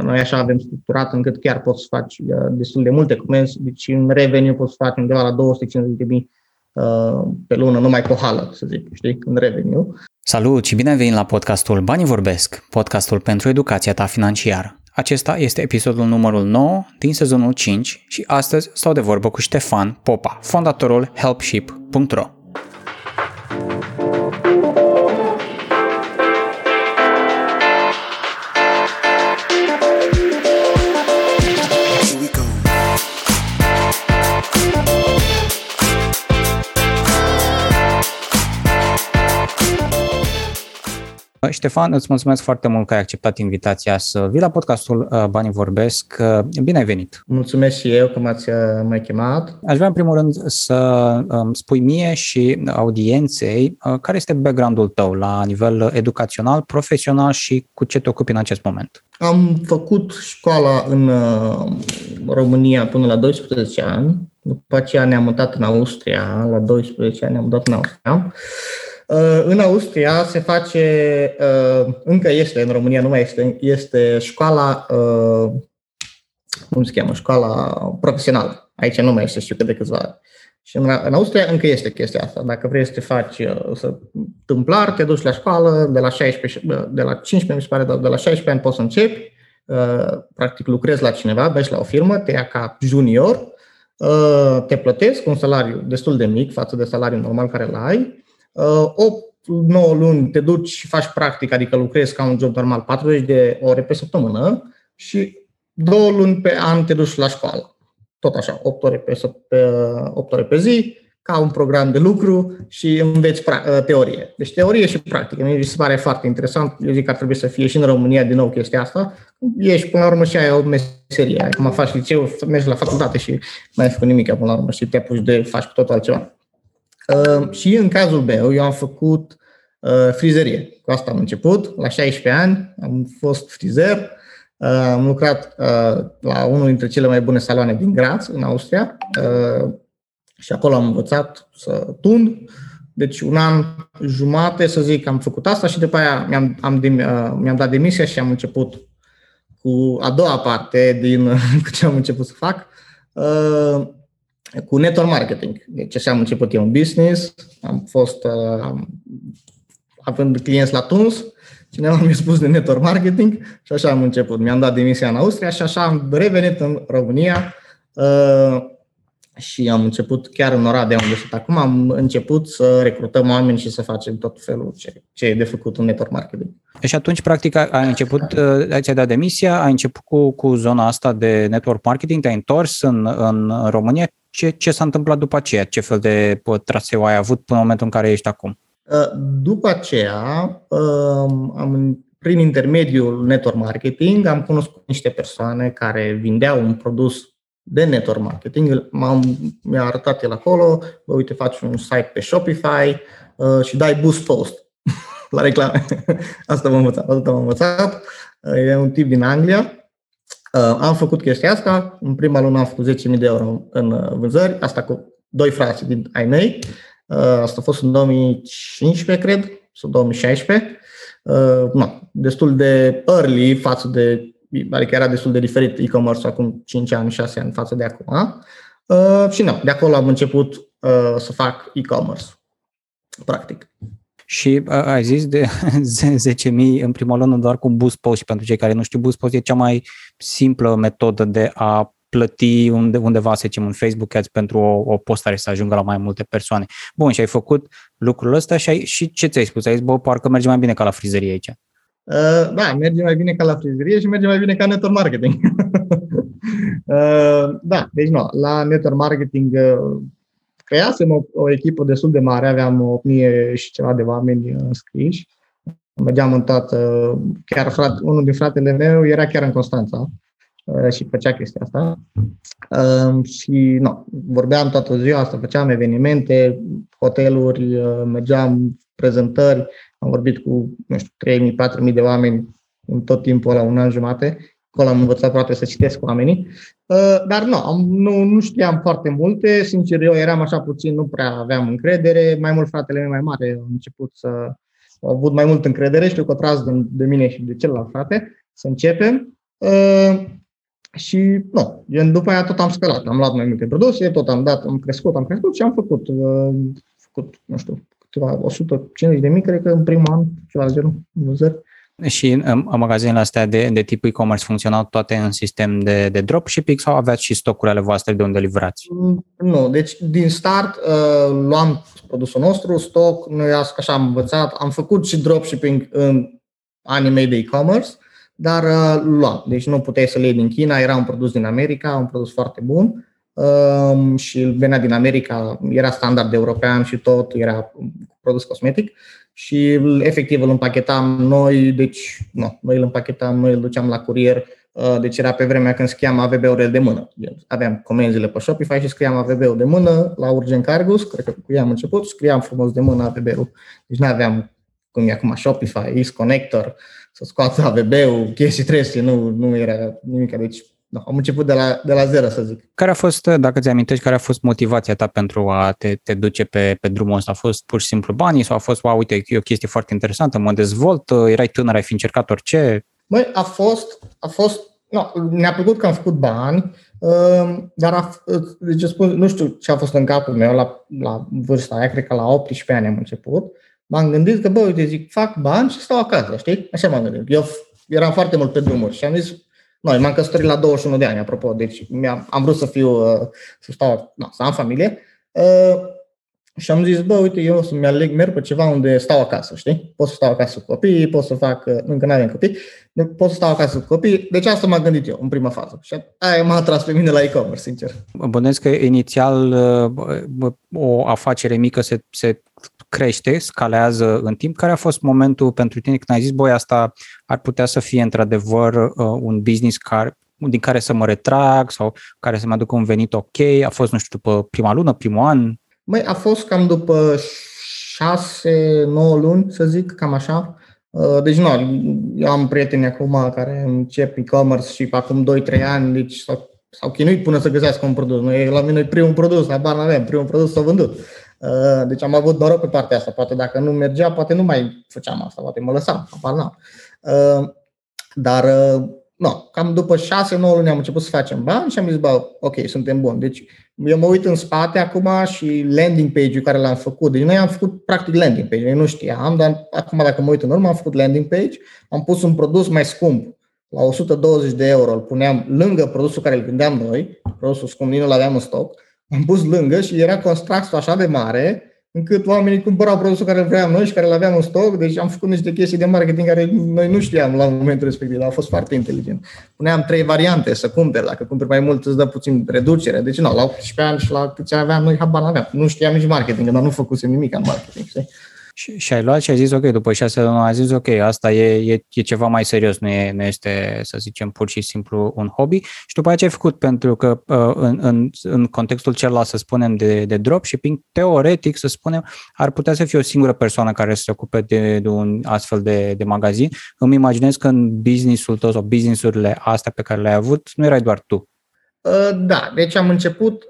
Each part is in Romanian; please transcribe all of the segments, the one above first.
Noi așa avem structurat încât chiar poți să faci destul de multe comenzi, deci în revenue poți să faci undeva la 250.000 pe lună, numai cu hală, să zic, știi, în revenue. Salut și bine ai venit la podcastul Banii Vorbesc, podcastul pentru educația ta financiară. Acesta este episodul numărul 9 din sezonul 5 și astăzi stau de vorbă cu Ștefan Popa, fondatorul HelpShip.ro. Ștefan, îți mulțumesc foarte mult că ai acceptat invitația să vii la podcastul Banii Vorbesc. Bine ai venit! Mulțumesc și eu că m-ai chemat. Aș vrea în primul rând să spui mie și audienței care este background-ul tău la nivel educațional, profesional și cu ce te ocupi în acest moment. Am făcut școala în România până la 12 ani, după aceea ne-am mutat în Austria, la 12 ani ne-am mutat în Austria. În Austria se face, încă este, în România nu mai este, este școala, cum se cheamă, școala profesională. Aici nu mai este, știu cât de câțiva ani. Și în Austria încă este chestia asta. Dacă vrei să te faci tâmplar, te duci la școală, de la 16 ani poți să începi, practic lucrezi la cineva, mergi la o firmă, te ia ca junior, te plătesc un salariu destul de mic față de salariul normal care l-ai, 8-9 luni te duci și faci practic, adică lucrezi ca un job normal 40 de ore pe săptămână și 2 luni pe an te duci la școală. Tot așa, 8 ore pe zi, ca un program de lucru și înveți teorie. Deci teorie și practică. Mi se pare foarte interesant. Eu zic că ar trebui să fie și în România din nou chestia asta. Ești până la urmă și ai o meserie. Acum faci liceu, mergi la facultate și n-ai făcut nimic până la urmă și te apuci de faci cu totul altceva. Și în cazul meu, eu am făcut frizerie. Cu asta am început, la 16 ani, am fost frizer, am lucrat la unul dintre cele mai bune saloane din Graz, în Austria, și acolo am învățat să tund. Deci un an jumate, să zic, am făcut asta și după aia mi-am dat demisia și am început cu a doua parte din cu ce am început să fac. Cu network marketing. Deci așa am început eu un business, am fost având clienți la tuns, cineva mi-a spus de network marketing și așa am început. Mi-am dat demisia în Austria și așa am revenit în România și am început chiar în Oradea unde sunt acum, am început să recrutăm oameni și să facem tot felul ce e de făcut în network marketing. Și atunci, practic, ai început, ți-ai dat demisia, ai început cu zona asta de network marketing, te-ai întors în România. Ce s-a întâmplat după aceea? Ce fel de traseu ai avut până în momentul în care ești acum? După aceea, prin intermediul network marketing, am cunoscut niște persoane care vindeau un produs de network marketing, mi-a arătat el acolo, bă, uite, faci un site pe Shopify și dai boost post la reclame. Asta m-am învățat. E un tip din Anglia. Am făcut chestia asta, în prima lună am făcut 10.000 de euro în vânzări, asta cu doi frați din ai mei. Asta a fost în 2015, cred, sau 2016. Destul de early față de, adică era destul de diferit e-commerce acum 5 ani, 6 ani față de acum. Și de acolo am început să fac e-commerce, practic. Și ai zis de 10.000 în prima lună doar cu boost post și pentru cei care nu știu, boost post e cea mai simplă metodă de a plăti undeva, să zicem, în Facebook Ads pentru o postare să ajungă la mai multe persoane. Bun, și ai făcut lucrul ăsta și ce ți-ai spus? Ai zis, bă, parcă merge mai bine ca la frizerie aici. Da, merge mai bine ca la frizerie și merge mai bine ca network marketing. Da, deci nu, la network marketing creasem o echipă destul de mare, aveam 1.000 și ceva de oameni înscriși. Mergeam în toată, chiar unul din fratele meu era chiar în Constanța și făcea chestia asta. Și nu, vorbeam toată ziua asta, făceam evenimente, hoteluri, mergeam prezentări. Am vorbit cu, 3.000-4.000 de oameni în tot timpul la un an jumate. Acolo am învățat poate să citesc oamenii. Dar nu știam foarte multe. Sincer, eu eram așa puțin, nu prea aveam încredere. Mai mult fratele meu mai mare a început au avut mai mult încredere. Știu că tras de mine și de celălalt frate să începem. Și nu, după aia tot am scalat, am luat mai multe produse, tot am dat, am crescut și am făcut, nu știu, câteva 150.000, cred că în primul an, ceva de genul, vânzări. Și magazinele astea de tip e-commerce funcționau toate în sistem de dropshipping sau aveați și stocurile voastre de unde livrați? Nu, deci din start luam produsul nostru, stoc, noi așa am învățat, am făcut și dropshipping în anii mei de e-commerce, dar luam, deci nu puteai să le iei din China, era un produs din America, un produs foarte bun și venea din America, era standard european și tot, era produs cosmetic. Și efectiv îl împachetam noi, deci nu, noi îl împachetam, noi îl duceam la curier, deci era pe vremea când scriam AWB-urile de mână. Aveam comenzile pe Shopify și scriam AWB-ul de mână la Urgent Cargus, cred că cu ea am început, scriam frumos de mână AWB-ul. Deci nu aveam cum e acum Shopify, X-Connector, să scoată AWB-ul, chestii trestii, nu era nimic, deci no, am început de la zero, să zic. Care a fost, dacă ți amintești, care a fost motivația ta pentru a te duce pe drumul ăsta? A fost pur și simplu banii sau a fost, wow, uite, e o chestie foarte interesantă, mă dezvolt, erai tânăr, ai fi încercat orice? Băi, ne-a plăcut că am făcut bani, dar nu știu ce a fost în capul meu la vârsta aia, cred că la 18 ani am început. M-am gândit că, bă, uite, zic, fac bani și stau acasă, știi? Așa m-am gândit. Eu eram foarte mult pe drumuri și am zis, noi m-am căsătorit la 21 de ani, apropo, deci am vrut să am familie și am zis, bă, uite, eu să-mi merg pe ceva unde stau acasă, știi? Pot să stau acasă cu copii, pot să fac, încă n-aveam copii, pot să stau acasă cu copii, deci asta m-am gândit eu în prima fază și aia m-a atras pe mine la e-commerce, sincer. Bănuiesc că inițial o afacere mică se crește, scalează în timp. Care a fost momentul pentru tine când ai zis, băi, asta ar putea să fie într-adevăr un business din care să mă retrag sau care să mă aducă un venit ok? A fost, nu știu, după prima lună, primul an? Măi, a fost cam după 6-9 luni, să zic, cam așa. Deci, eu am prieteni acum care încep e-commerce și acum 2-3 ani, deci s-au chinuit până să găsească un produs. Noi, la mine primul produs, primul produs s-a vândut. Deci am avut noroc pe partea asta, poate dacă nu mergea, poate nu mai făceam asta, poate mă lăsam, dar no, cam după 6-9 luni am început să facem bani și am zis, bă, ok, suntem buni. Deci eu mă uit în spate acum și landing page-ul care l-am făcut, deci noi am făcut practic landing page, eu nu știam, dar acum dacă mă uit în urmă am făcut landing page, am pus un produs mai scump, la 120 de euro îl puneam lângă produsul care îl vindeam noi, produsul scump, nu l-aveam în stoc. Am pus lângă și era contractul așa de mare încât oamenii cumpărau produsul care îl vreau noi și care îl aveam în stoc. Deci am făcut niște chestii de marketing care noi nu știam la momentul respectiv, dar a fost foarte inteligent. Puneam 3 variante să cumperi. Dacă cumperi mai mult îți dă puțin reducere. Deci la 18 ani și la câți aveam noi, habar n-aveam. Nu știam nici marketing, dar nu făcusem nimic în marketing. Știi? Și ai luat și ai zis, ok, după 6 luni ai zis, ok, asta e ceva mai serios, nu este, să zicem, pur și simplu un hobby. Și după aceea ce ai făcut, pentru că în contextul celălalt, să spunem, de dropshipping, teoretic, să spunem, ar putea să fie o singură persoană care să se ocupe de un astfel de magazin. Îmi imaginez că în business-ul tău sau business-urile astea pe care le-ai avut, nu erai doar tu. Da, deci am început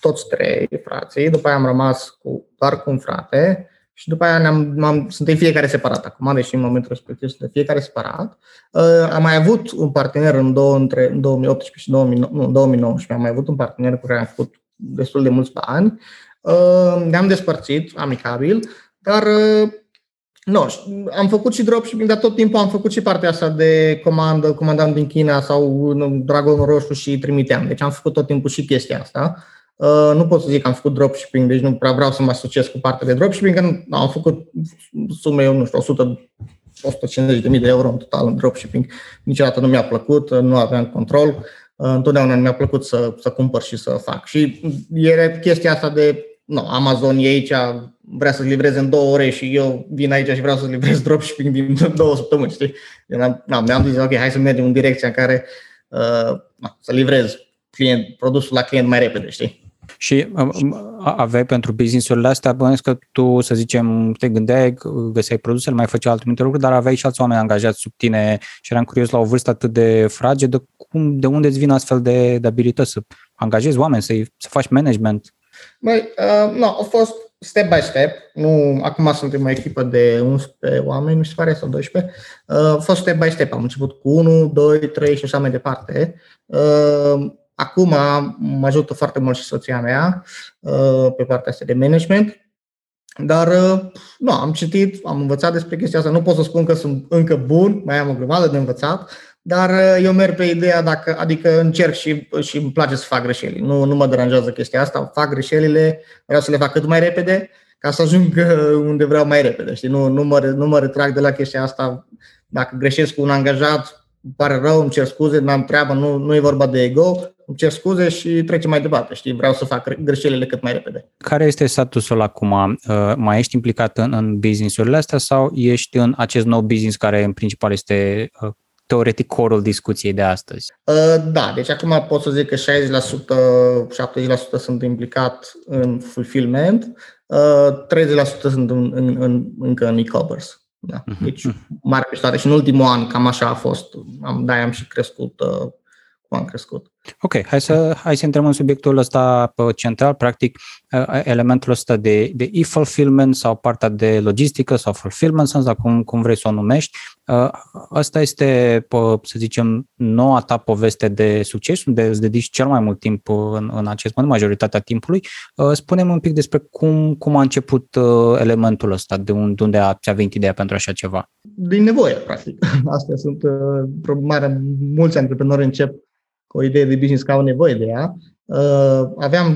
toți 3 frații, după aia am rămas doar cu un frate. Și după aia suntem fiecare separat acum, deși în momentul respectiv suntem fiecare separat. Am mai avut un partener în 2018 și 2019, am mai avut un partener cu care am făcut destul de mulți bani. Ne-am despărțit, amicabil, dar am făcut și dropshipping, dar tot timpul am făcut și partea asta de comandă, comandam din China sau Dragonul Roșu și trimiteam. Deci am făcut tot timpul și chestia asta. Nu pot să zic că am făcut dropshipping, deci nu prea vreau să mă asociez cu partea de dropshipping, că am făcut sume, eu nu știu, 150.000 de euro în total în dropshipping. Niciodată nu mi-a plăcut, nu aveam control, întotdeauna nu mi-a plăcut să cumpăr și să fac. Și e chestia asta de Amazon e aici, vrea să-ți livreze în 2 ore și eu vin aici și vreau să-ți livrez dropshipping din 2 săptămâni, știi? Mi-am zis, ok, hai să mergem în direcția în care să livrez produsul la client mai repede, știi? Și aveai pentru business-urile astea, bănesc că tu, să zicem, te gândeai, găseai produsele, mai făceai alte lucruri, dar aveai și alți oameni angajați sub tine și eram curios la o vârstă atât de fragedă, de unde îți vin astfel de abilități să angajezi oameni, să faci management? Băi, a fost step by step, nu, acum suntem o echipă de 11 oameni, mi se pare, sau 12, a fost step by step, am început cu 1, 2, 3 și așa mai departe. Acum mă ajută foarte mult și soția mea pe partea asta de management, dar nu, am citit, am învățat despre chestia asta, nu pot să spun că sunt încă bun, mai am o grămadă de învățat, dar eu merg pe ideea, dacă, adică încerc și îmi place să fac greșeli, nu mă deranjează chestia asta, fac greșelile, vreau să le fac cât mai repede, ca să ajung unde vreau mai repede, știi? Nu mă retrag de la chestia asta, dacă greșesc cu un angajat, îmi pare rău, îmi cer scuze, n-am treabă, nu e vorba de ego, îmi cer scuze și trecem mai departe, știi? Vreau să fac greșelile cât mai repede. Care este statusul acum? Mai ești implicat în business-urile astea sau ești în acest nou business care în principal este teoretic corul discuției de astăzi? Da, deci acum pot să zic că 60%, 70% sunt implicat în fulfillment, 30% sunt încă în e-commerce. Da. Deci mare creștere și în ultimul an cam așa a fost. Am și crescut cum am crescut. Ok, hai să intrăm în subiectul ăsta central, practic elementul ăsta de e-fulfillment sau partea de logistică sau fulfillment, sau cum vrei să o numești. Asta este, să zicem, noua ta poveste de succes, unde îți dedici cel mai mult timp în acest moment, majoritatea timpului. Spune-mi un pic despre cum a început elementul ăsta, de unde ți-a venit ideea pentru așa ceva. Din nevoie, practic. Astea sunt probleme. Mulți antreprenori încep o idee de business că au nevoie de ea.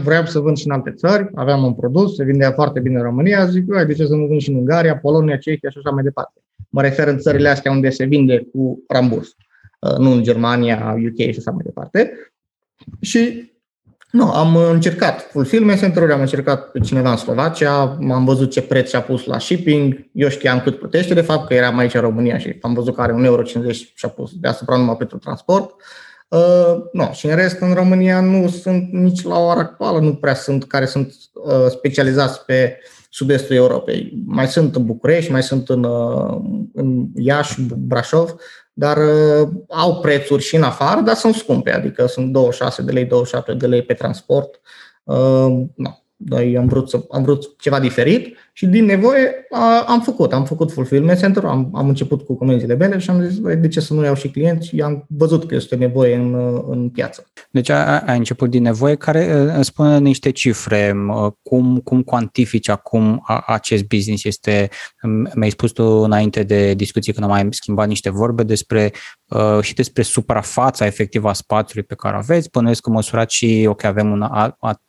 Vreau să vând și în alte țări, aveam un produs, se vindea foarte bine în România, zic, de ce să nu vând și în Ungaria, Polonia, Cehia și așa mai departe. Mă refer în țările astea unde se vinde cu ramburs, nu în Germania, UK și așa mai departe. Și am încercat fulfillment center-uri, am încercat pe cineva în Slovacia, am văzut ce preț și-a pus la shipping, eu știam cât plătește de fapt, că eram aici în România și am văzut că are €1,50 și-a pus deasupra numai pentru transport. Și în rest, în România nu sunt, nici la ora actuală nu prea sunt care sunt specializați pe sud-estul Europei. Mai sunt în București, mai sunt în Iași, Brașov, dar au prețuri și în afară, dar sunt scumpe, adică sunt 26 de lei, 27 de lei pe transport. Dar eu am vrut ceva diferit și din nevoie am făcut fulfillment center, am început cu comenzile mele și am zis, de ce să nu iau și clienți? Eu am văzut că este nevoie în piață. Deci ai început din nevoie, care spune niște cifre, cum cuantifici acum acest business? Mi-ai spus tu înainte de discuție, când am mai schimbat niște vorbe despre și despre suprafața efectivă a spațiului pe care aveți, bănuiesc că măsurați și, avem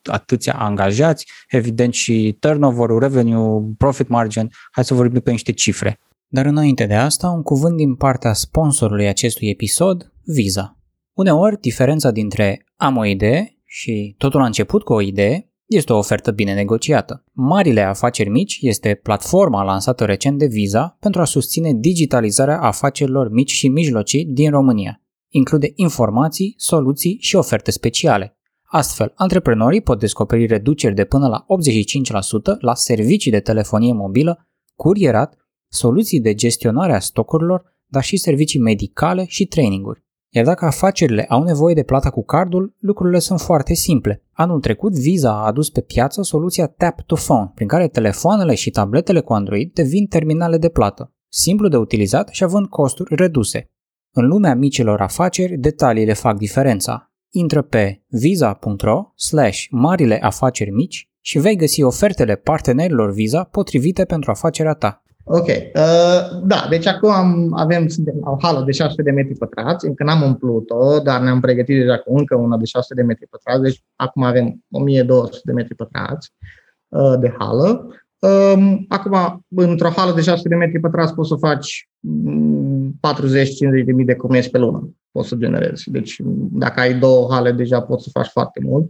atâția angajați, evident și turnover-ul, revenue, profit margin, hai să vorbim pe niște cifre. Dar înainte de asta, un cuvânt din partea sponsorului acestui episod, Visa. Uneori, diferența dintre am o idee și totul a început cu o idee este o ofertă bine negociată. Marile afaceri mici este platforma lansată recent de Visa pentru a susține digitalizarea afacerilor mici și mijlocii din România. Include informații, soluții și oferte speciale. Astfel, antreprenorii pot descoperi reduceri de până la 85% la servicii de telefonie mobilă, curierat, soluții de gestionare a stocurilor, dar și servicii medicale și traininguri. Iar dacă afacerile au nevoie de plata cu cardul, lucrurile sunt foarte simple. Anul trecut, Visa a adus pe piață soluția Tap to Phone, prin care telefoanele și tabletele cu Android devin terminale de plată, simplu de utilizat și având costuri reduse. În lumea micilor afaceri, detaliile fac diferența. Intră pe visa.ro/marileafaceri-mici și vei găsi ofertele partenerilor Visa potrivite pentru afacerea ta. Ok, deci acum avem o hală de 600 de metri pătrați, încă n-am umplut-o, dar ne-am pregătit deja cu încă una de 600 de metri pătrați, deci acum avem 1200 de metri pătrați de hală. Acum, într-o hală de 600 de metri pătrați poți să faci 40-50.000 de comenzi pe lună, poți să generezi. Deci dacă ai două hale, deja poți să faci foarte mult.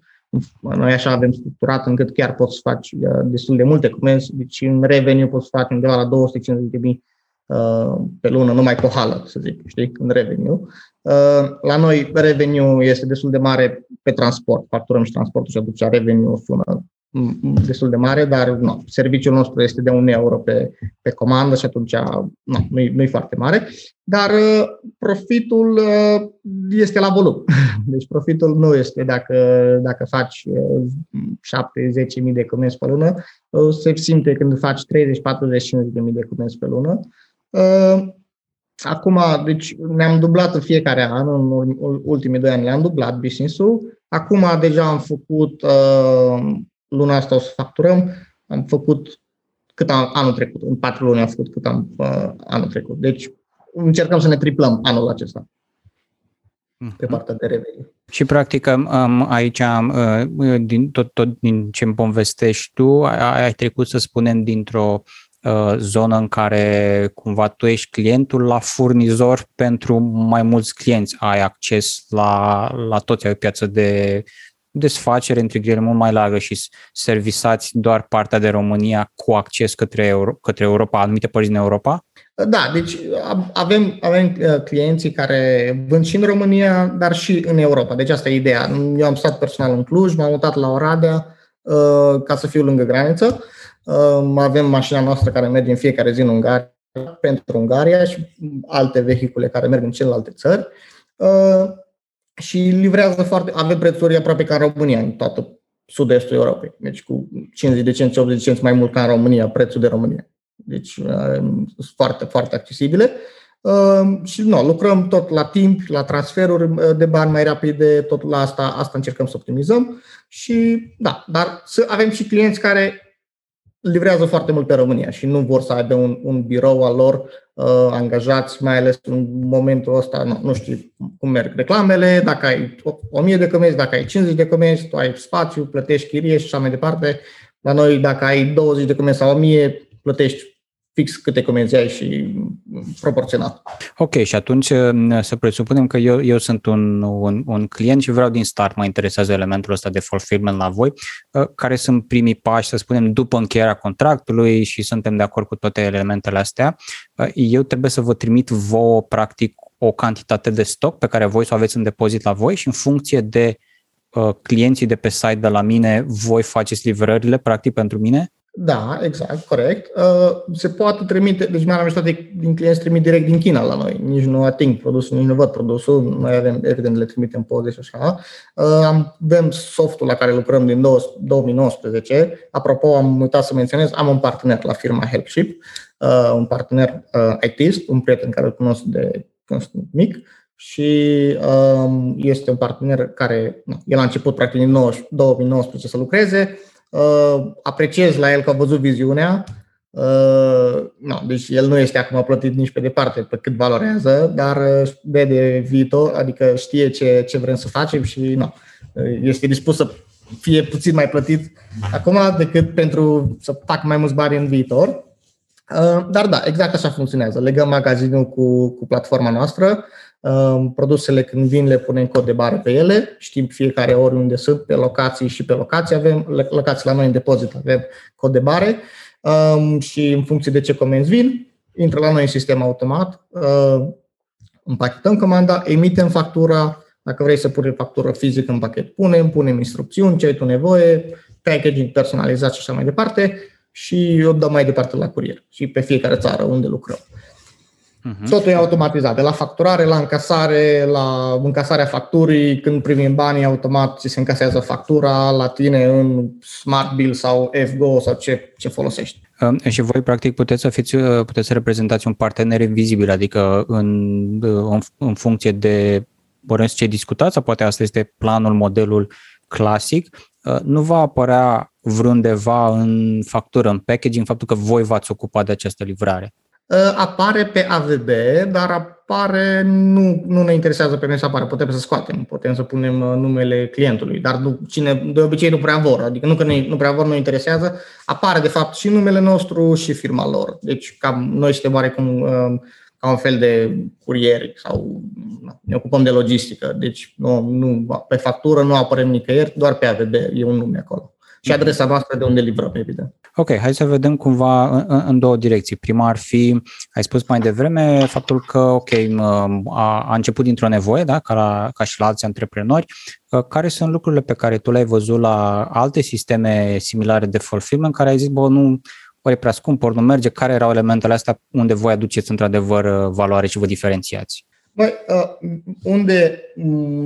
Noi așa avem structurat încât chiar poți să faci destul de multe comenzi, deci în revenue poți să faci undeva la 250.000 pe lună, numai cu o hală, să zic, știi, în revenue. La noi revenue este destul de mare pe transport, facturăm și transportul și atunci revenue sună destul de mare, dar nu. Serviciul nostru este de 1 euro pe comandă și atunci nu e foarte mare, dar profitul este la volum. Deci profitul nu este, dacă faci 7-10.000 de comenzi pe lună, se simte când faci 30-40-50.000 de comenzi pe lună. Acum, deci ne-am dublat în fiecare an, în ultimii 2 ani le-am dublat business-ul. Acum deja am făcut, luna asta o să facturăm, am făcut cât am anul trecut, în 4 luni am făcut cât am anul trecut. Deci încercăm să ne triplăm anul acesta pe partea de revenit. Și practic aici, tot din ce îmi povestești tu, ai trecut, să spunem, dintr-o zonă în care cumva tu ești clientul la furnizor pentru mai mulți clienți. Ai acces la toți, ai o piață de desfacere, între ghilimele, mult mai largă și servisați doar partea de România cu acces către Europa, anumite părți din Europa? Da, deci avem clienții care vând și în România, dar și în Europa. Deci asta e ideea. Eu am stat personal în Cluj, m-am mutat la Oradea ca să fiu lângă graniță. Avem mașina noastră care merge în fiecare zi în Ungaria, pentru Ungaria și alte vehicule care merg în celelalte țări și livrează avem prețuri aproape ca în România, în toată sud-estul Europei, deci cu 50 de cenți, 80 de cenți mai mult ca în România, prețul de România. Deci sunt foarte, foarte accesibile și lucrăm tot la timp, la transferuri de bani mai rapide, tot la asta încercăm să optimizăm și da, dar să avem și clienți care livrează foarte mult pe România și nu vor să aibă un birou al lor angajați, mai ales în momentul ăsta, nu știu cum merg reclamele, dacă ai 1000 de comenzi, dacă ai 50 de comenzi, tu ai spațiu, plătești chirie și așa mai departe. La noi, dacă ai 20 de comenzi sau 1000, plătești fix câte comenzi ai și proporțional. Ok, și atunci să presupunem că eu sunt un client și vreau din start, mă interesează elementul ăsta de fulfillment la voi, care sunt primii pași, să spunem, după încheierea contractului și suntem de acord cu toate elementele astea. Eu trebuie să vă trimit vouă, practic, o cantitate de stoc pe care voi să o aveți în depozit la voi și în funcție de clienții de pe site de la mine, voi faceți livrările, practic, pentru mine? Da, exact, corect. Se poate trimite, deci marea majoritate din clienți trimit direct din China la noi. Nici nu ating produsul, nici nu văd produsul. Noi avem, evident, le trimitem poze și așa. Avem softul la care lucrăm din 2019. Apropo, am uitat să menționez, am un partener la firma HelpShip, un partener ITist, un prieten care îl cunosc de când sunt mic și este un partener care, el a început practic din 2019 să lucreze. Apreciez la el că a văzut viziunea, deci el nu este acum plătit nici pe departe pe cât valorează, dar vede viitor, adică știe ce vrem să facem și este dispus să fie puțin mai plătit acum decât pentru să fac mai mulți bani în viitor. Dar da, exact așa funcționează. Legăm magazinul cu platforma noastră. Produsele când vin le punem cod de bară pe ele, știm fiecare ori unde sunt, pe locații și pe locații avem, locații la noi în depozit avem cod de bară și în funcție de ce comenzi vin, intră la noi în sistem automat, împachetăm comanda, emitem factura, dacă vrei să pui factură fizică în pachet, punem instrucțiuni, ce ai tu nevoie, packaging personalizat și așa mai departe și o dăm mai departe la curier și pe fiecare țară unde lucrăm. Totul e automatizat, de la facturare, la încasare, la încasarea facturii, când primim banii automat ți se încasează factura la tine în Smart Bill sau FGO sau ce folosești. Și voi practic puteți să reprezentați un partener invizibil, adică în funcție de ce discutați, sau poate asta este planul, modelul clasic, nu va apărea vreundeva în factură, în packaging, faptul că voi v-ați ocupat de această livrare. Apare pe AWB, dar apare, nu ne interesează pe noi să apare, putem să scoatem, putem să punem numele clientului, dar de obicei nu prea vor, adică nu că nu prea vor, nu interesează, apare de fapt și numele nostru și firma lor, deci cam noi suntem oarecum ca un fel de curieri sau ne ocupăm de logistică, deci pe factură nu apărăm nicăieri, doar pe AWB e un nume acolo. și adresa noastră de unde livrăm, evident. Ok, hai să vedem cumva în două direcții. Prima ar fi, ai spus mai devreme, faptul că, ok, a început dintr-o nevoie, da, ca și la alți antreprenori. Care sunt lucrurile pe care tu le-ai văzut la alte sisteme similare de fulfillment, care ai zis, bă, nu, ori e prea scump, ori nu merge, care erau elementele astea unde voi aduceți într-adevăr valoare și vă diferențiați? Băi, unde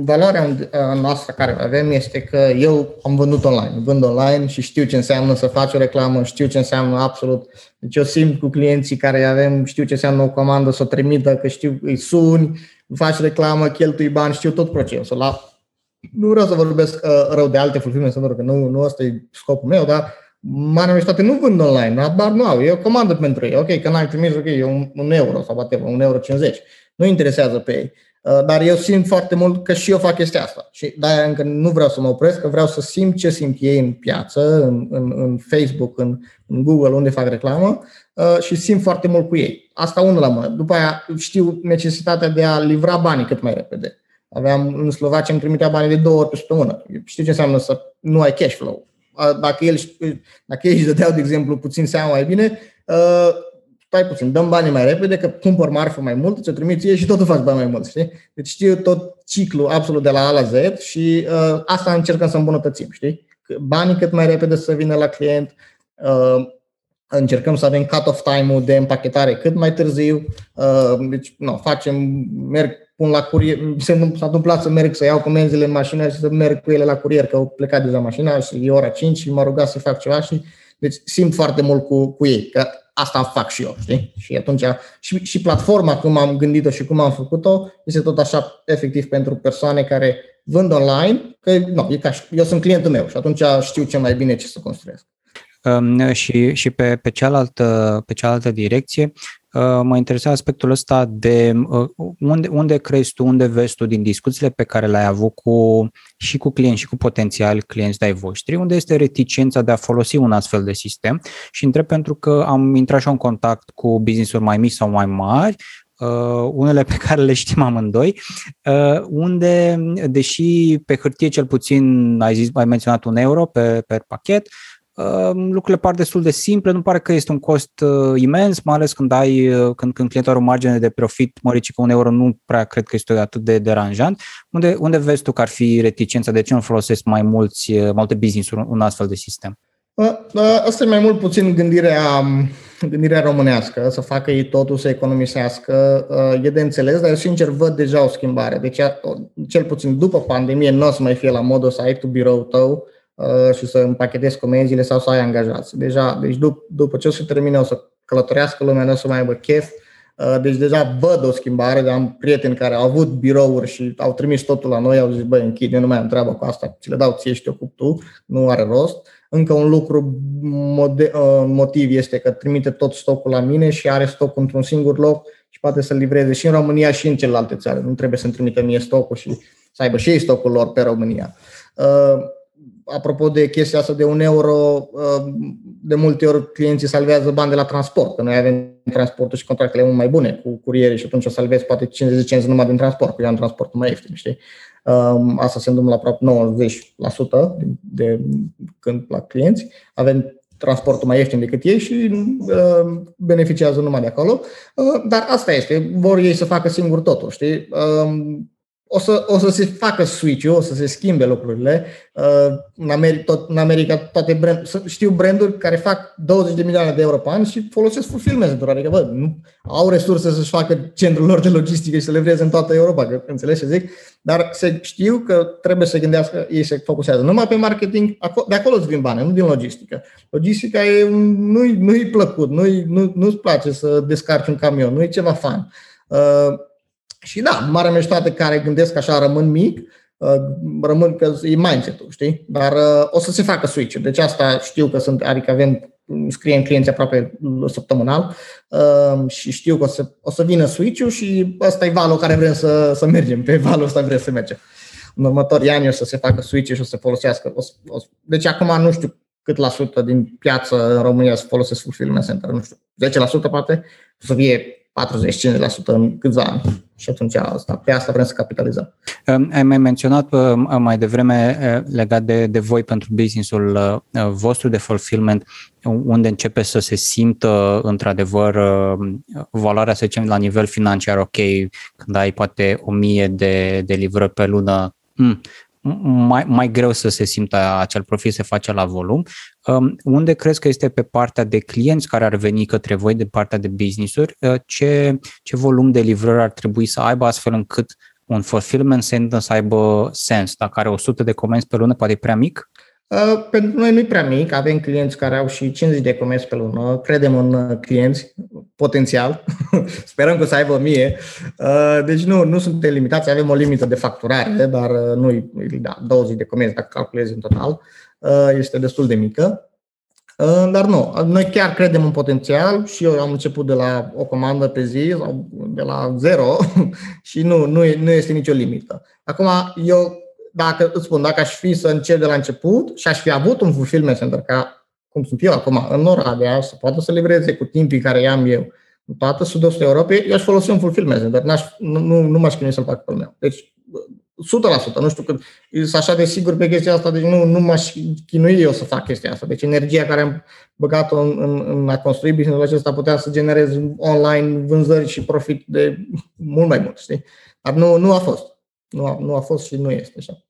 valoarea noastră care avem este că eu am vândut online, vând online și știu ce înseamnă să faci o reclamă, știu ce înseamnă absolut. Deci eu simt cu clienții care avem, știu ce înseamnă o comandă să o trimită, că știu, îi suni, faci reclamă, cheltui bani, știu tot procesul. Nu vreau să vorbesc rău de alte fulfillment, că nu ăsta e scopul meu, dar marea majoritate nu vând online, dar nu au, eu comandă pentru ei, ok, că n-ai trimis, ok, e €1 sau bateva, €1.50. Nu interesează pe ei, dar eu simt foarte mult că și eu fac chestia asta și de-aia încă nu vreau să mă opresc, că vreau să simt ce simt ei în piață, în Facebook, în Google, unde fac reclamă și simt foarte mult cu ei. Asta unul la mână. După aia știu necesitatea de a livra banii cât mai repede. Aveam în Slovacia, îmi trimitea banii de 2 ori pe săptămână. Știu ce înseamnă să nu ai cash flow. Dacă ei își dădeau, de exemplu, puțin seama mai bine, stai puțin, dăm banii mai repede, că cumpăr marfă mai mult, ți-o trimiți ei și totul faci bani mai mult, știi? Deci știu tot ciclul absolut de la A la Z și asta încercăm să îmbunătățim, știi? Banii cât mai repede să vină la client, încercăm să avem cut-off time-ul de împachetare cât mai târziu, deci pun la curier, s-a întâmplat să merg să iau comenzile în mașină și să merg cu ele la curier, că au plecat deja mașina și e ora 5 și m-a rugat să fac ceva și deci simt foarte mult cu ei, că asta fac și eu, știi? Și atunci și platforma, cum am gândit-o și cum am făcut-o, este tot așa efectiv pentru persoane care vând online, că eu sunt clientul meu și atunci știu ce mai bine ce să construiesc. Și pe cealaltă direcție, mă interesează aspectul ăsta de unde crezi tu, unde vezi tu din discuțiile pe care le-ai avut și cu clienți și cu potențiali clienți de-ai voștri, unde este reticența de a folosi un astfel de sistem și întreb pentru că am intrat și eu în contact cu business-uri mai mici sau mai mari, unele pe care le știm amândoi, unde, deși pe hârtie cel puțin ai menționat €1 pe pachet, lucrurile par destul de simple, nu pare că este un cost imens, mai ales când clientul are o margine de profit mare și că €1 nu prea cred că este atât de deranjant. Unde vezi tu că ar fi reticența? De ce nu folosesc mai multe business-uri un astfel de sistem? Asta e mai mult puțin gândirea românească, să facă ei totul, să economisească, e de înțeles, dar eu sincer văd deja o schimbare. Deci cel puțin după pandemie nu o să mai fie la modul să ai tu biroul tău și să împachetezi comenzile sau să ai angajați. Deci după ce o să termine, o să călătorească lumea, nu o să mai aibă chef. Deci deja văd o schimbare, dar am prieteni care au avut birouri și au trimis totul la noi, au zis, băi, închid, eu nu mai am treabă cu asta, ți le dau ție și te ocupi tu, nu are rost. Încă un lucru motiv este că trimite tot stocul la mine și are stocul într-un singur loc și poate să-l livreze și în România și în celelalte țări. Nu trebuie să-mi trimite mie stocul și să aibă și ei stocul lor pe România. Apropo de chestia asta de €1, de multe ori clienții salvează bani de la transport, că noi avem transportul și contractele mult mai bune cu curierii și atunci salvezi poate 50 cenți numai din transport, că eu am transportul mai ieftin, știi? Asta se întâmplă la aproape 90% de când la clienți. Avem transportul mai ieftin decât ei și beneficiază numai de acolo, dar asta este, vor ei să facă singur totul, știi? O să se facă switch-ul, o să se schimbe lucrurile. În America toate știu branduri care fac 20 de milioane de euro pe an și folosesc fulfillment, adică nu au resurse să-și facă centrul lor de logistică și să livreze în toată Europa, că înțelegi ce zic, dar știu că trebuie să gândească, ei se focusează numai pe marketing, de acolo îți vin bani, nu din logistică. Logistica nu-i plăcut, nu-ți place să descarci un camion, nu-i ceva fun. Și marea majoritate care gândesc așa rămân mic, rămân că e mindset-ul, știi? Dar o să se facă switch-ul. Deci asta știu că adică scriem clienți aproape săptămânal și știu că o să vină switch-ul și ăsta e valul care vrem să mergem, pe valul ăsta vrem să mergem. În următorii ani o să se facă switch-ul și o să folosească. Deci acum nu știu cât la sută din piață în România să folosesc fulfillment center, nu știu, 10% poate, o să fie 45% în câțiva ani. Și atunci pe asta vrem să capitalizăm. Ai mai menționat mai devreme legat de voi pentru business-ul vostru de fulfillment, unde începe să se simtă într-adevăr valoarea, să zicem, la nivel financiar. Ok, când ai poate 1.000 de livrări pe lună, mai greu să se simtă acel profit, se face la volum. Unde crezi că este pe partea de clienți care ar veni către voi, de partea de business-uri, ce volum de livrări ar trebui să aibă astfel încât un fulfillment center să aibă sens? Dacă are 100 de comenzi pe lună, poate e prea mic? Pentru noi nu e prea mic, avem clienți care au și 50 de comenzi pe lună, credem în clienți, potențial, sperăm că o să aibă 1000, deci nu suntem limitați, avem o limită de facturare, dar nu, da, 20 de comenzi dacă calculezi în total, este destul de mică, dar nu, noi chiar credem în potențial și eu am început de la o comandă pe zi, sau de la zero și nu este nicio limită. Acum eu... Dacă aș fi să încep de la început și aș fi avut un fulfillment center, ca cum sunt eu acum, în Oradea, să poată să livreze cu timpii care i-am eu în toată sud-estul Europei, eu aș folosi un fulfillment center, nu m-aș chinui să-l fac pe meu. Deci, 100%, nu știu cât, sunt așa de sigur pe chestia asta, deci nu m-aș chinui eu să fac chestia asta. Deci energia care am băgat-o în a construi business-ul acesta putea să generez online vânzări și profit de mult mai mult, știi? Dar nu a fost. Nu a fost și nu este așa.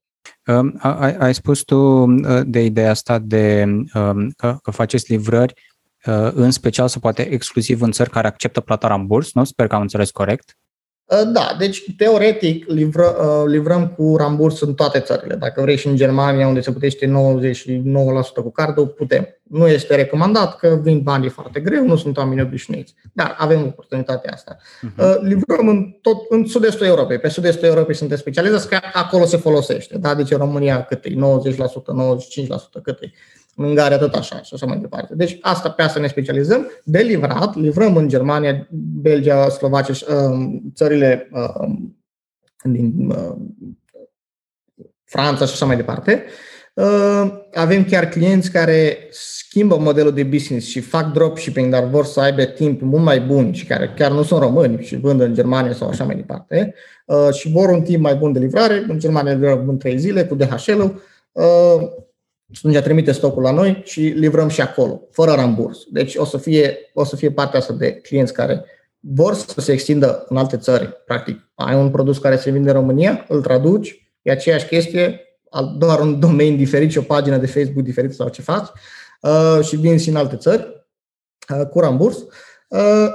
Ai spus tu de ideea asta că faceți livrări, în special sau poate exclusiv în țări care acceptă plata ramburs, nu? Sper că am înțeles corect. Da, deci teoretic livrăm cu ramburs în toate țările. Dacă vrei și în Germania, unde se plătește 99% cu cardul, putem. Nu este recomandat că vin banii foarte greu, nu sunt oameni obișnuiți. Dar avem oportunitatea asta. Livrăm în sud-estul Europei. Pe sud-estul Europei suntem specializați, că acolo se folosește. Da? Deci în România cât e? 90%, 95% cât e? În Ungaria tot așa și așa mai departe. Deci pe asta ne specializăm. De livrat, livrăm în Germania, Belgia, Slovacia, țările din Franța și așa mai departe. Avem chiar clienți care schimbă modelul de business și fac dropshipping, dar vor să aibă timp mult mai bun și care chiar nu sunt români și vând în Germania sau așa mai departe și vor un timp mai bun de livrare. În Germania livrăm în 3 zile cu DHL-ul. Atunci trimite stocul la noi și livrăm și acolo, fără ramburs. Deci o să fie partea asta de clienți care vor să se extindă în alte țări. Practic, ai un produs care se vinde în România, îl traduci, e aceeași chestie, doar un domain diferit și o pagină de Facebook diferită sau ce faci, și vinzi și în alte țări cu ramburs.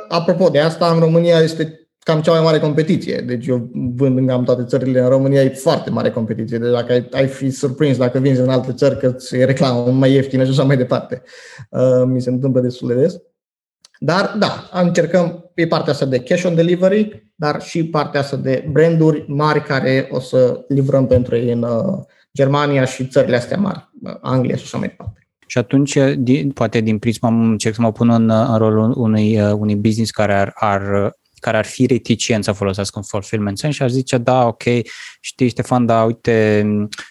Apropo de asta, în România este cam cea mai mare competiție. Deci eu vând în cam toate țările, în România e foarte mare competiție. Deci dacă ai fi surprins dacă vinzi în alte țări că îți reclamă mai ieftină și așa mai departe. Mi se întâmplă destul de des. Dar da, încercăm pe partea asta de cash on delivery, dar și partea asta de branduri mari care o să livrăm pentru ei în Germania și țările astea mari, Anglia și așa mai departe. Și atunci, poate din prisma, încerc să mă pun în rolul unui business care care ar fi reticent să folosească un fulfillment center și ar zice, da, ok, știi Ștefan, dar uite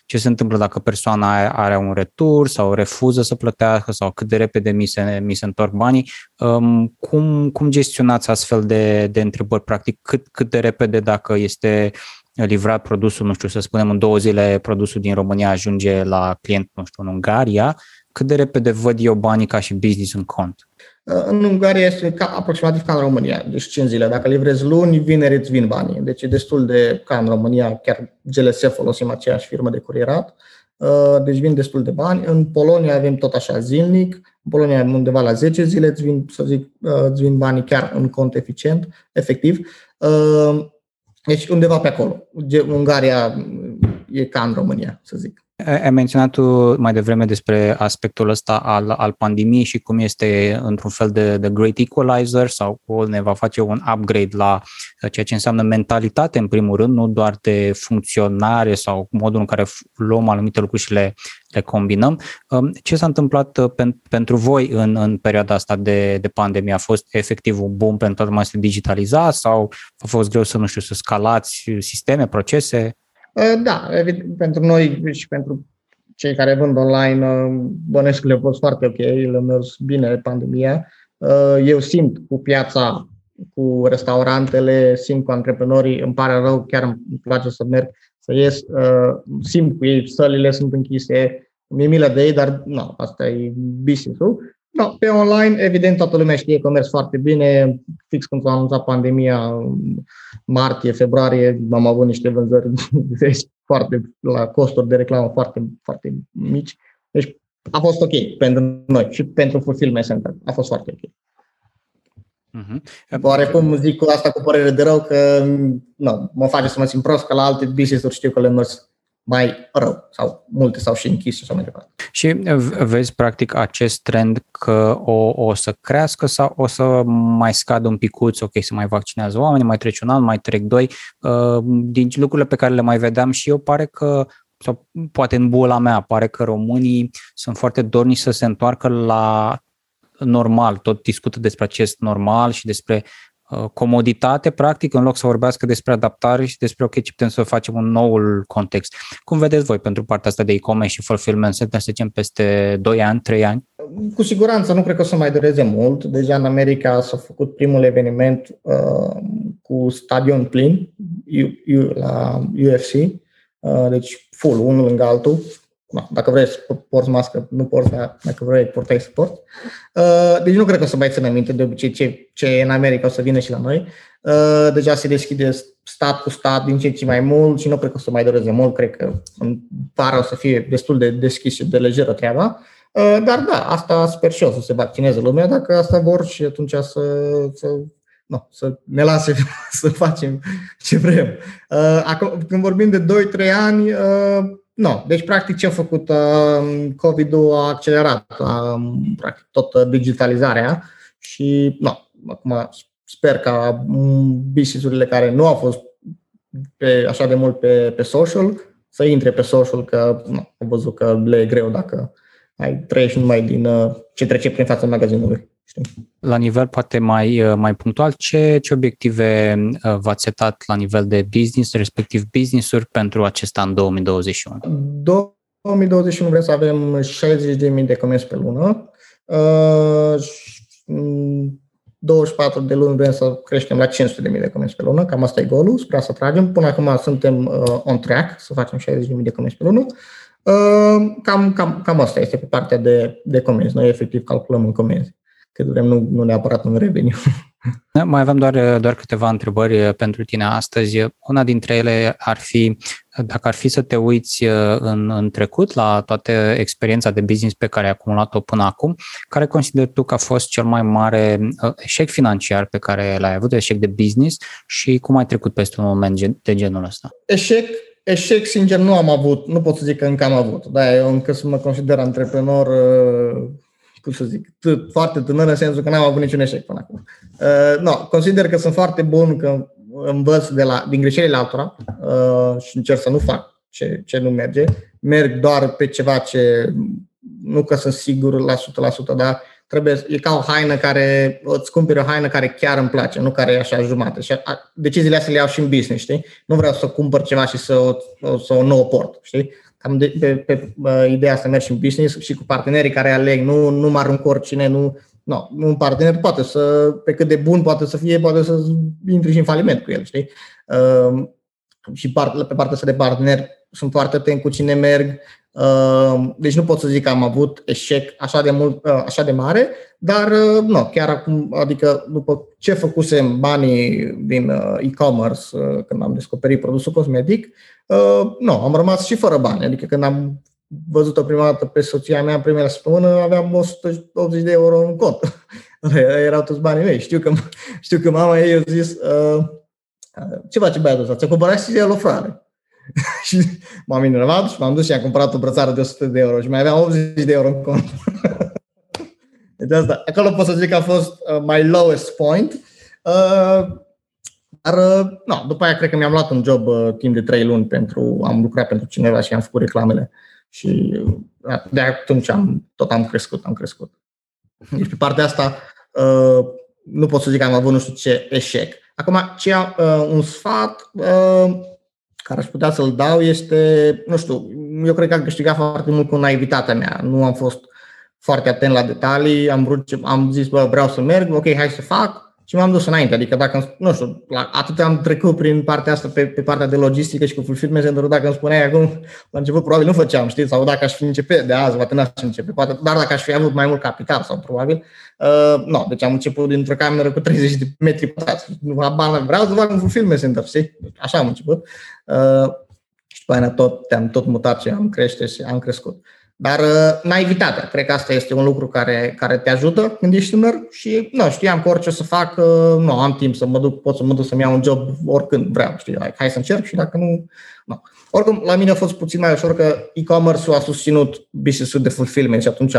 ce se întâmplă dacă persoana are un retur sau refuză să plătească sau cât de repede mi se întorc banii. Cum gestionați astfel de întrebări? Practic, cât de repede dacă este livrat produsul, nu știu, să spunem în 2 zile produsul din România ajunge la client, nu știu, în Ungaria, cât de repede văd eu banii ca și business în cont? În Ungaria este aproximativ ca în România, deci 5 zile. Dacă livrezi luni, vineri îți vin banii. Deci e destul de ca în România, chiar GLS folosim aceeași firmă de curierat, deci vin destul de bani. În Polonia avem tot așa zilnic, în Polonia undeva la 10 zile îți vin banii chiar în cont eficient, efectiv. Deci undeva pe acolo. Ungaria e ca în România, să zic. Ai menționat tu mai devreme despre aspectul ăsta al pandemiei și cum este într-un fel de great equalizer sau ne va face un upgrade la ceea ce înseamnă mentalitate în primul rând, nu doar de funcționare sau modul în care luăm anumite lucruri și le combinăm. Ce s-a întâmplat pentru voi în perioada asta de pandemie? A fost efectiv un boom pentru toată lumea să se digitaliza sau a fost greu să, nu știu, să scalați sisteme, procese? Da, evident, pentru noi și pentru cei care vând online, bănescule au fost foarte ok, le-a mers bine pandemia. Eu simt cu piața, cu restaurantele, simt cu antreprenorii, îmi pare rău, chiar îmi place să merg, să ies, simt cu ei, sălile sunt închise, mi-e milă de ei, dar nu, asta e business-ul. No, pe online, evident, toată lumea știe că merg foarte bine. Fix când s-a anunțat pandemia, martie, februarie, am avut niște vânzări foarte, la costuri de reclamă foarte, foarte mici. Deci a fost ok pentru noi și pentru Fulfillment Center. A fost foarte ok. Uh-huh. Oarecum zic cu asta cu părere de rău că no, mă face să mă simt prost, că la alte business-uri știu că le mers mai rău sau multe sau și închise sau mai departe. Și vezi practic acest trend că o să crească sau o să mai scadă un picuț, ok, se mai vaccinează oamenii, mai trece un an, mai trec doi, din lucrurile pe care le mai vedeam și eu pare că, sau poate în bula mea, pare că românii sunt foarte dornici să se întoarcă la normal, tot discută despre acest normal și despre comoditate, practic, în loc să vorbească despre adaptare și despre ok, ce putem să facem un noul context. Cum vedeți voi pentru partea asta de e-commerce și fulfillment center, să zicem, peste 2 ani, 3 ani? Cu siguranță, nu cred că o să mai dureze mult. Deja în America s-a făcut primul eveniment cu stadion plin la UFC, deci full, unul lângă altul. Dacă vrei să porți mască, nu porți, dar dacă vrei, portai să porți. Deci nu cred că o să mai ținem minte de obicei ce e în America o să vină și la noi. Deja se deschide stat cu stat din ce mai mult și nu cred că o să mai dureze mult. Cred că în vară o să fie destul de deschis și de lejeră treaba. Dar da, asta sper și eu, să se vaccineze lumea dacă asta vor și atunci să ne lase să facem ce vrem. Acum, când vorbim de 2-3 ani... No, deci practic ce a făcut? COVID-ul a accelerat practic toată digitalizarea și acum sper ca business-urile care nu au fost așa de mult pe social să intre pe social, că am văzut că le e greu dacă ai treci numai din ce trece prin fața magazinului. La nivel poate mai punctual, ce obiective v-ați setat la nivel de business, respectiv business-uri pentru acest an 2021? 2021 vrem să avem 60.000 de comenzi pe lună, 24 de luni vrem să creștem la 500.000 de comenzi pe lună, cam asta e goalul, spre asta tragem. Până acum suntem on track să facem 60.000 de comenzi pe lună. Cam asta este pe partea de comenzi. Noi efectiv calculăm în comenzi. Că vrem, nu neapărat un revenue. Mai avem doar câteva întrebări pentru tine astăzi. Una dintre ele ar fi, dacă ar fi să te uiți în trecut la toată experiența de business pe care ai acumulat-o până acum, care consideri tu că a fost cel mai mare eșec financiar pe care l-ai avut, eșec de business, și cum ai trecut peste un moment de genul ăsta? Eșec, sincer, nu am avut, nu pot să zic că încă am avut. Da, eu încă mă consider antreprenor... cum să zic, foarte tânăr, în sensul că n-am avut niciun eșec până acum. Consider că sunt foarte bun, că învăț din greșelile altora și încerc să nu fac ce nu merge. Merg doar pe ceva ce, nu că sunt sigur la 100%, dar e ca o haină care, îți cumperi o haină care chiar îmi place, nu care e așa jumate. Și deciziile astea le iau și în business, știi? Nu vreau să cumpăr ceva și să o nu o port, știi? Am pe ideea să merg și în business și cu partenerii care aleg, nu mă arunc oricine, un partener poate să, pe cât de bun poate să fie, poate să intri și în faliment cu el, știi? Și pe partea asta de partener sunt foarte atent cu cine merg, deci nu pot să zic că am avut eșec așa de mare, dar chiar acum, adică după ce făcusem banii din e-commerce, când am descoperit produsul cosmetic, am rămas și fără bani, adică când am văzut-o prima dată pe soția mea în primele săptămână, aveam 180 de euro în cont, erau toți banii mei, știu că mama ei a zis, ce face băiatul ăsta, ți-a cumpărat și ți-a luat frate. Și m-am enervat și m-am dus și am cumpărat o brățară de 100 de euro și mai aveam 80 de euro în cont. Deci asta, acolo pot să zic că a fost my lowest point. Dar după aia cred că mi-am luat un job timp de 3 luni am lucrat pentru cineva și am făcut reclamele. Și de atunci am crescut. Deci pe partea asta nu pot să zic că am avut nu știu ce eșec. Acum, un sfat... care aș putea să-l dau este, nu știu, eu cred că am câștigat foarte mult cu naivitatea mea. Nu am fost foarte atent la detalii, am zis, vreau să merg, ok, hai să fac, Și m-am dus înainte, adică dacă, nu știu, atât am trecut prin partea asta, pe partea de logistică și cu fulfillment center, dacă îmi spuneai acum, la început probabil nu făceam, știți, sau dacă aș fi început de azi, poate n-aș începe, poate, dar dacă aș fi avut mai mult capital sau probabil, nu, deci am început dintr-o cameră cu 30 de metri pătrați, vreau să fac un fulfillment center, știi, așa am început, și după aia te-am tot mutat și am crește și am crescut. Dar naivitatea, cred că asta este un lucru care te ajută când ești tânăr și nu, știam că orice o să fac, nu, am timp să mă duc, pot să mă duc să-mi iau un job oricând vreau, știi, hai să încerc și dacă nu, nu. Oricum, la mine a fost puțin mai ușor că e-commerce-ul a susținut business-ul de fulfillment și atunci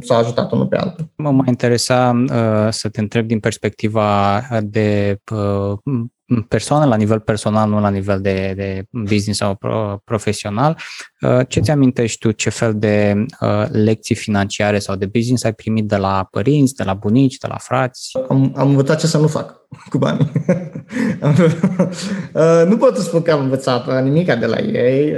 s-a ajutat unul pe altul. Mă mai interesa să te întreb din perspectiva de persoană, la nivel personal, nu la nivel de business sau profesional. Ce ți-amintești tu, ce fel de lecții financiare sau de business ai primit de la părinți, de la bunici, de la frați? Am învățat ce să nu fac cu banii. Nu pot să spun că am învățat nimica de la ei.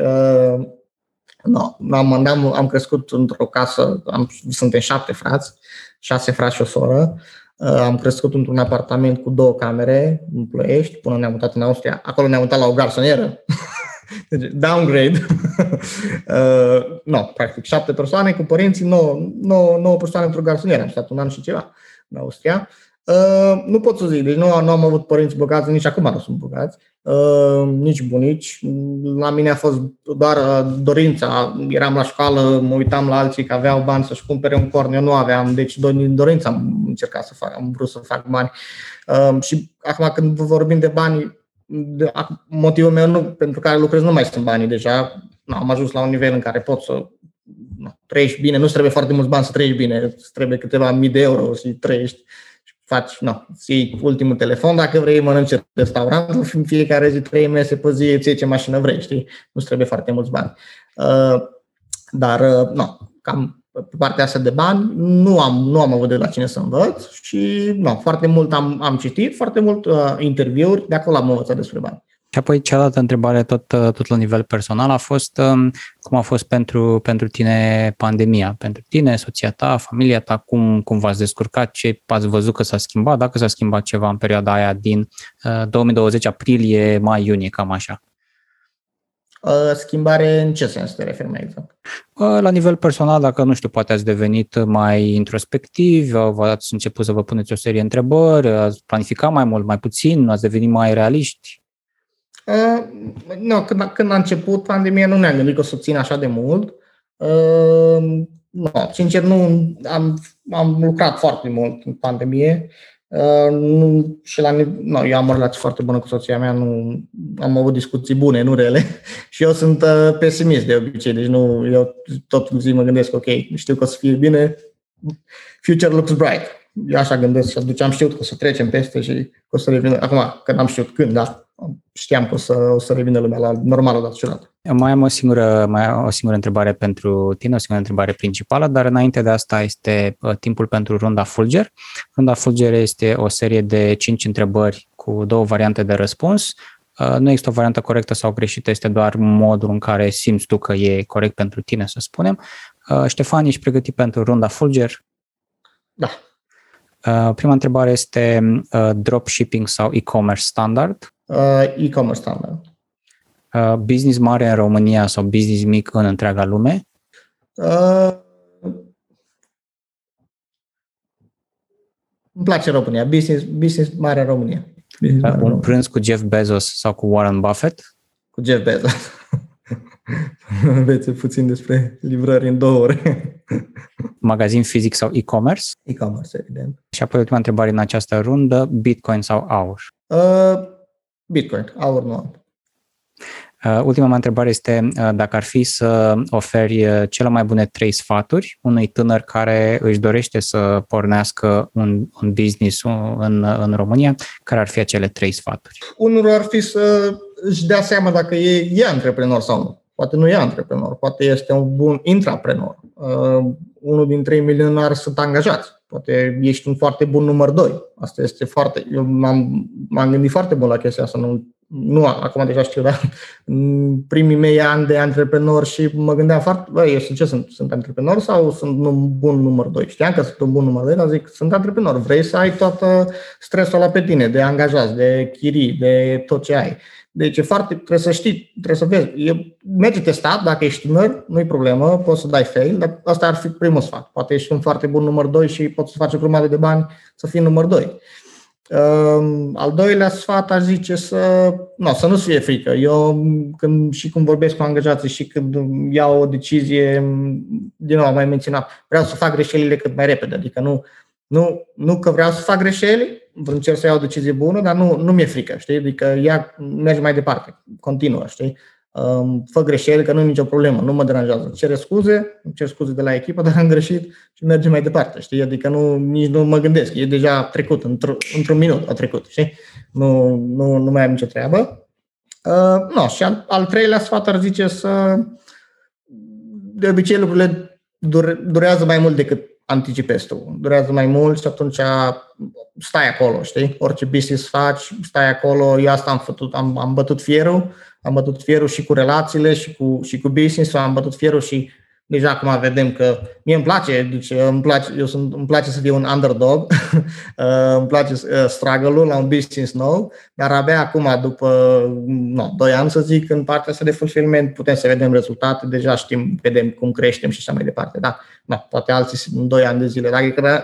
No, am crescut într-o casă, suntem 6 frați și o soră. Am crescut într-un apartament cu 2 camere în Ploiești, până ne-am mutat în Austria. Acolo ne-am mutat la o garsonieră. Downgrade. Practic 7 persoane cu părinții, 9 persoane într-o garsonieră. Am stat un an și ceva în Austria. Nu pot să zic, deci nu am avut părinți bogați, nici acum nu sunt bogați, nici bunici. La mine a fost doar dorința. Eram la școală, mă uitam la alții că aveau bani să-și cumpere un corn, eu nu aveam, deci dorința am încercat să fac, am vrut să fac bani. Și acum când vorbim de bani, motivul meu pentru care lucrez nu mai sunt banii, deja am ajuns la un nivel în care pot să trăiești bine, nu trebuie foarte mulți bani să trăiești bine, trebuie câteva mii de euro să trăiești. Faci, ții ultimul telefon dacă vrei, mănânci în restaurantul, în fiecare zi 3 mese pe zi, ție ce mașină vrei, știi? Nu trebuie foarte mulți bani. Dar, cam pe partea asta de bani, nu am avut de la cine să învăț și, foarte mult am citit, foarte mult interviuri, de acolo am învățat despre bani. Și apoi cealaltă întrebare, tot la nivel personal, a fost cum a fost pentru tine pandemia, pentru tine, soția ta, familia ta, cum v-ați descurcat, ce ați văzut că s-a schimbat, dacă s-a schimbat ceva în perioada aia din 2020, aprilie, mai, iunie, cam așa. Schimbare în ce sens te referi mai exact? La nivel personal, dacă, nu știu, poate ați devenit mai introspectivi, ați început să vă puneți o serie de întrebări, ați planificat mai mult, mai puțin, ați devenit mai realiști? Când a început pandemia nu ne-am gândit că o să țin așa de mult. Sincer, nu am lucrat foarte mult în pandemie. Eu am o relație foarte bună cu soția mea, nu am avut discuții bune, nu rele. Și eu sunt pesimist de obicei, deci eu tot zi mă gândesc, ok, știu că o să fie bine. Future looks bright. Eu așa gândesc și atunci am știut că o să trecem peste și o să revină. Acum, că n-am știut când, da. Știam că o să revină lumea la normal odată și odată. Mai am o singură întrebare pentru tine, o singură întrebare principală, dar înainte de asta este timpul pentru runda Fulger. Runda Fulger este o serie de 5 întrebări cu 2 variante de răspuns. Nu există o variantă corectă sau greșită, este doar modul în care simți tu că e corect pentru tine, să spunem. Ștefan, ești pregătit pentru runda Fulger? Da. Prima întrebare este dropshipping sau e-commerce standard? E-commerce standard. Business mare în România sau business mic în întreaga lume? Îmi place România. Business mare în România. Un prânz cu Jeff Bezos sau cu Warren Buffett? Cu Jeff Bezos. Înveți puțin despre livrări în 2 ore. Magazin fizic sau e-commerce? E-commerce, evident. Și apoi ultima întrebare în această rundă, Bitcoin sau aur? Bitcoin, aur nu am. Ultima mea întrebare este dacă ar fi să oferi cele mai bune 3 sfaturi unui tânăr care își dorește să pornească un business în România, care ar fi acele 3 sfaturi? Unul ar fi să își dea seama dacă e antreprenor sau nu. Poate nu e antreprenor, poate este un bun intraprenor. Unul din 3 milionari sunt angajați. Poate ești un foarte bun număr 2. Asta este foarte... Eu m-am gândit foarte bun la chestia asta. Nu, nu acum deja știu, dar în primii mei ani de antreprenorship mă gândeam foarte, băi, eu ce sunt antreprenor sau sunt un bun număr 2? Știam că sunt un bun număr 2, dar zic, sunt antreprenor, vrei să ai toată stresul ăla pe tine, de angajați, de chirii, de tot ce ai. Deci e foarte, trebuie să știi, trebuie să vezi. Merge testat, dacă ești tânăr, nu-i problemă, poți să dai fail, dar asta ar fi primul sfat. Poate ești un foarte bun număr 2 și poți să faci o grămadă de bani să fii număr 2. Al doilea sfat aș zice să nu-ți fie frică. Eu când vorbesc cu angajații și când iau o decizie, din nou am mai menționat, vreau să fac greșelile cât mai repede. Adică nu că vreau să fac greșeli, încerc să iau o decizie bună, dar nu mi-e frică, știi? Adică mergi mai departe, continuă, știi? Fă greșeli, că nu e nicio problemă, nu mă deranjează. Cer scuze de la echipă, dar am greșit și mergem mai departe, știi? Adică nici nu mă gândesc, e deja trecut, într-un minut a trecut, știi? Nu mai am nicio treabă. Și al treilea sfat ar zice de obicei lucrurile durează mai mult decât anticipezi tu. Durează mai mult și atunci stai acolo, știi? Orice business faci, stai acolo. Eu asta am bătut fierul. Am bătut fierul și cu relațiile și cu business-ul. Am bătut fierul și deja acum vedem că mie îmi place. Deci îmi place să fiu un underdog. Îmi place struggle-ul la un business nou. Dar abia acum, după 2 ani, să zic, în partea asta de fulfillment, putem să vedem rezultate. Deja știm, vedem cum creștem și așa mai departe. Da, poate alții în 2 ani de zile.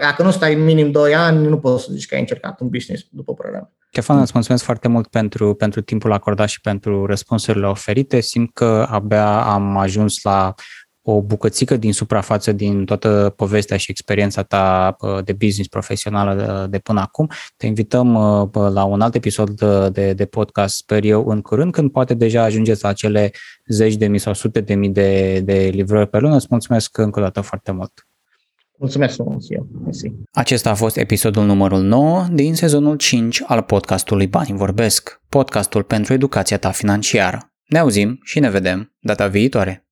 Dacă nu stai minim 2 ani, nu poți să zici că ai încercat un business, după părerea mea. Ștefan, îți mulțumesc foarte mult pentru timpul acordat și pentru răspunsurile oferite. Simt că abia am ajuns la o bucățică din suprafață din toată povestea și experiența ta de business profesională de până acum. Te invităm la un alt episod de podcast, sper eu, în curând, când poate deja ajungeți la acele 10.000 sau 100.000 de livrări pe lună. Îți mulțumesc încă o dată foarte mult. Mulțumesc mult, eu. Acesta a fost episodul numărul 9 din sezonul 5 al podcastului Banii Vorbesc, podcastul pentru educația ta financiară. Ne auzim și ne vedem data viitoare.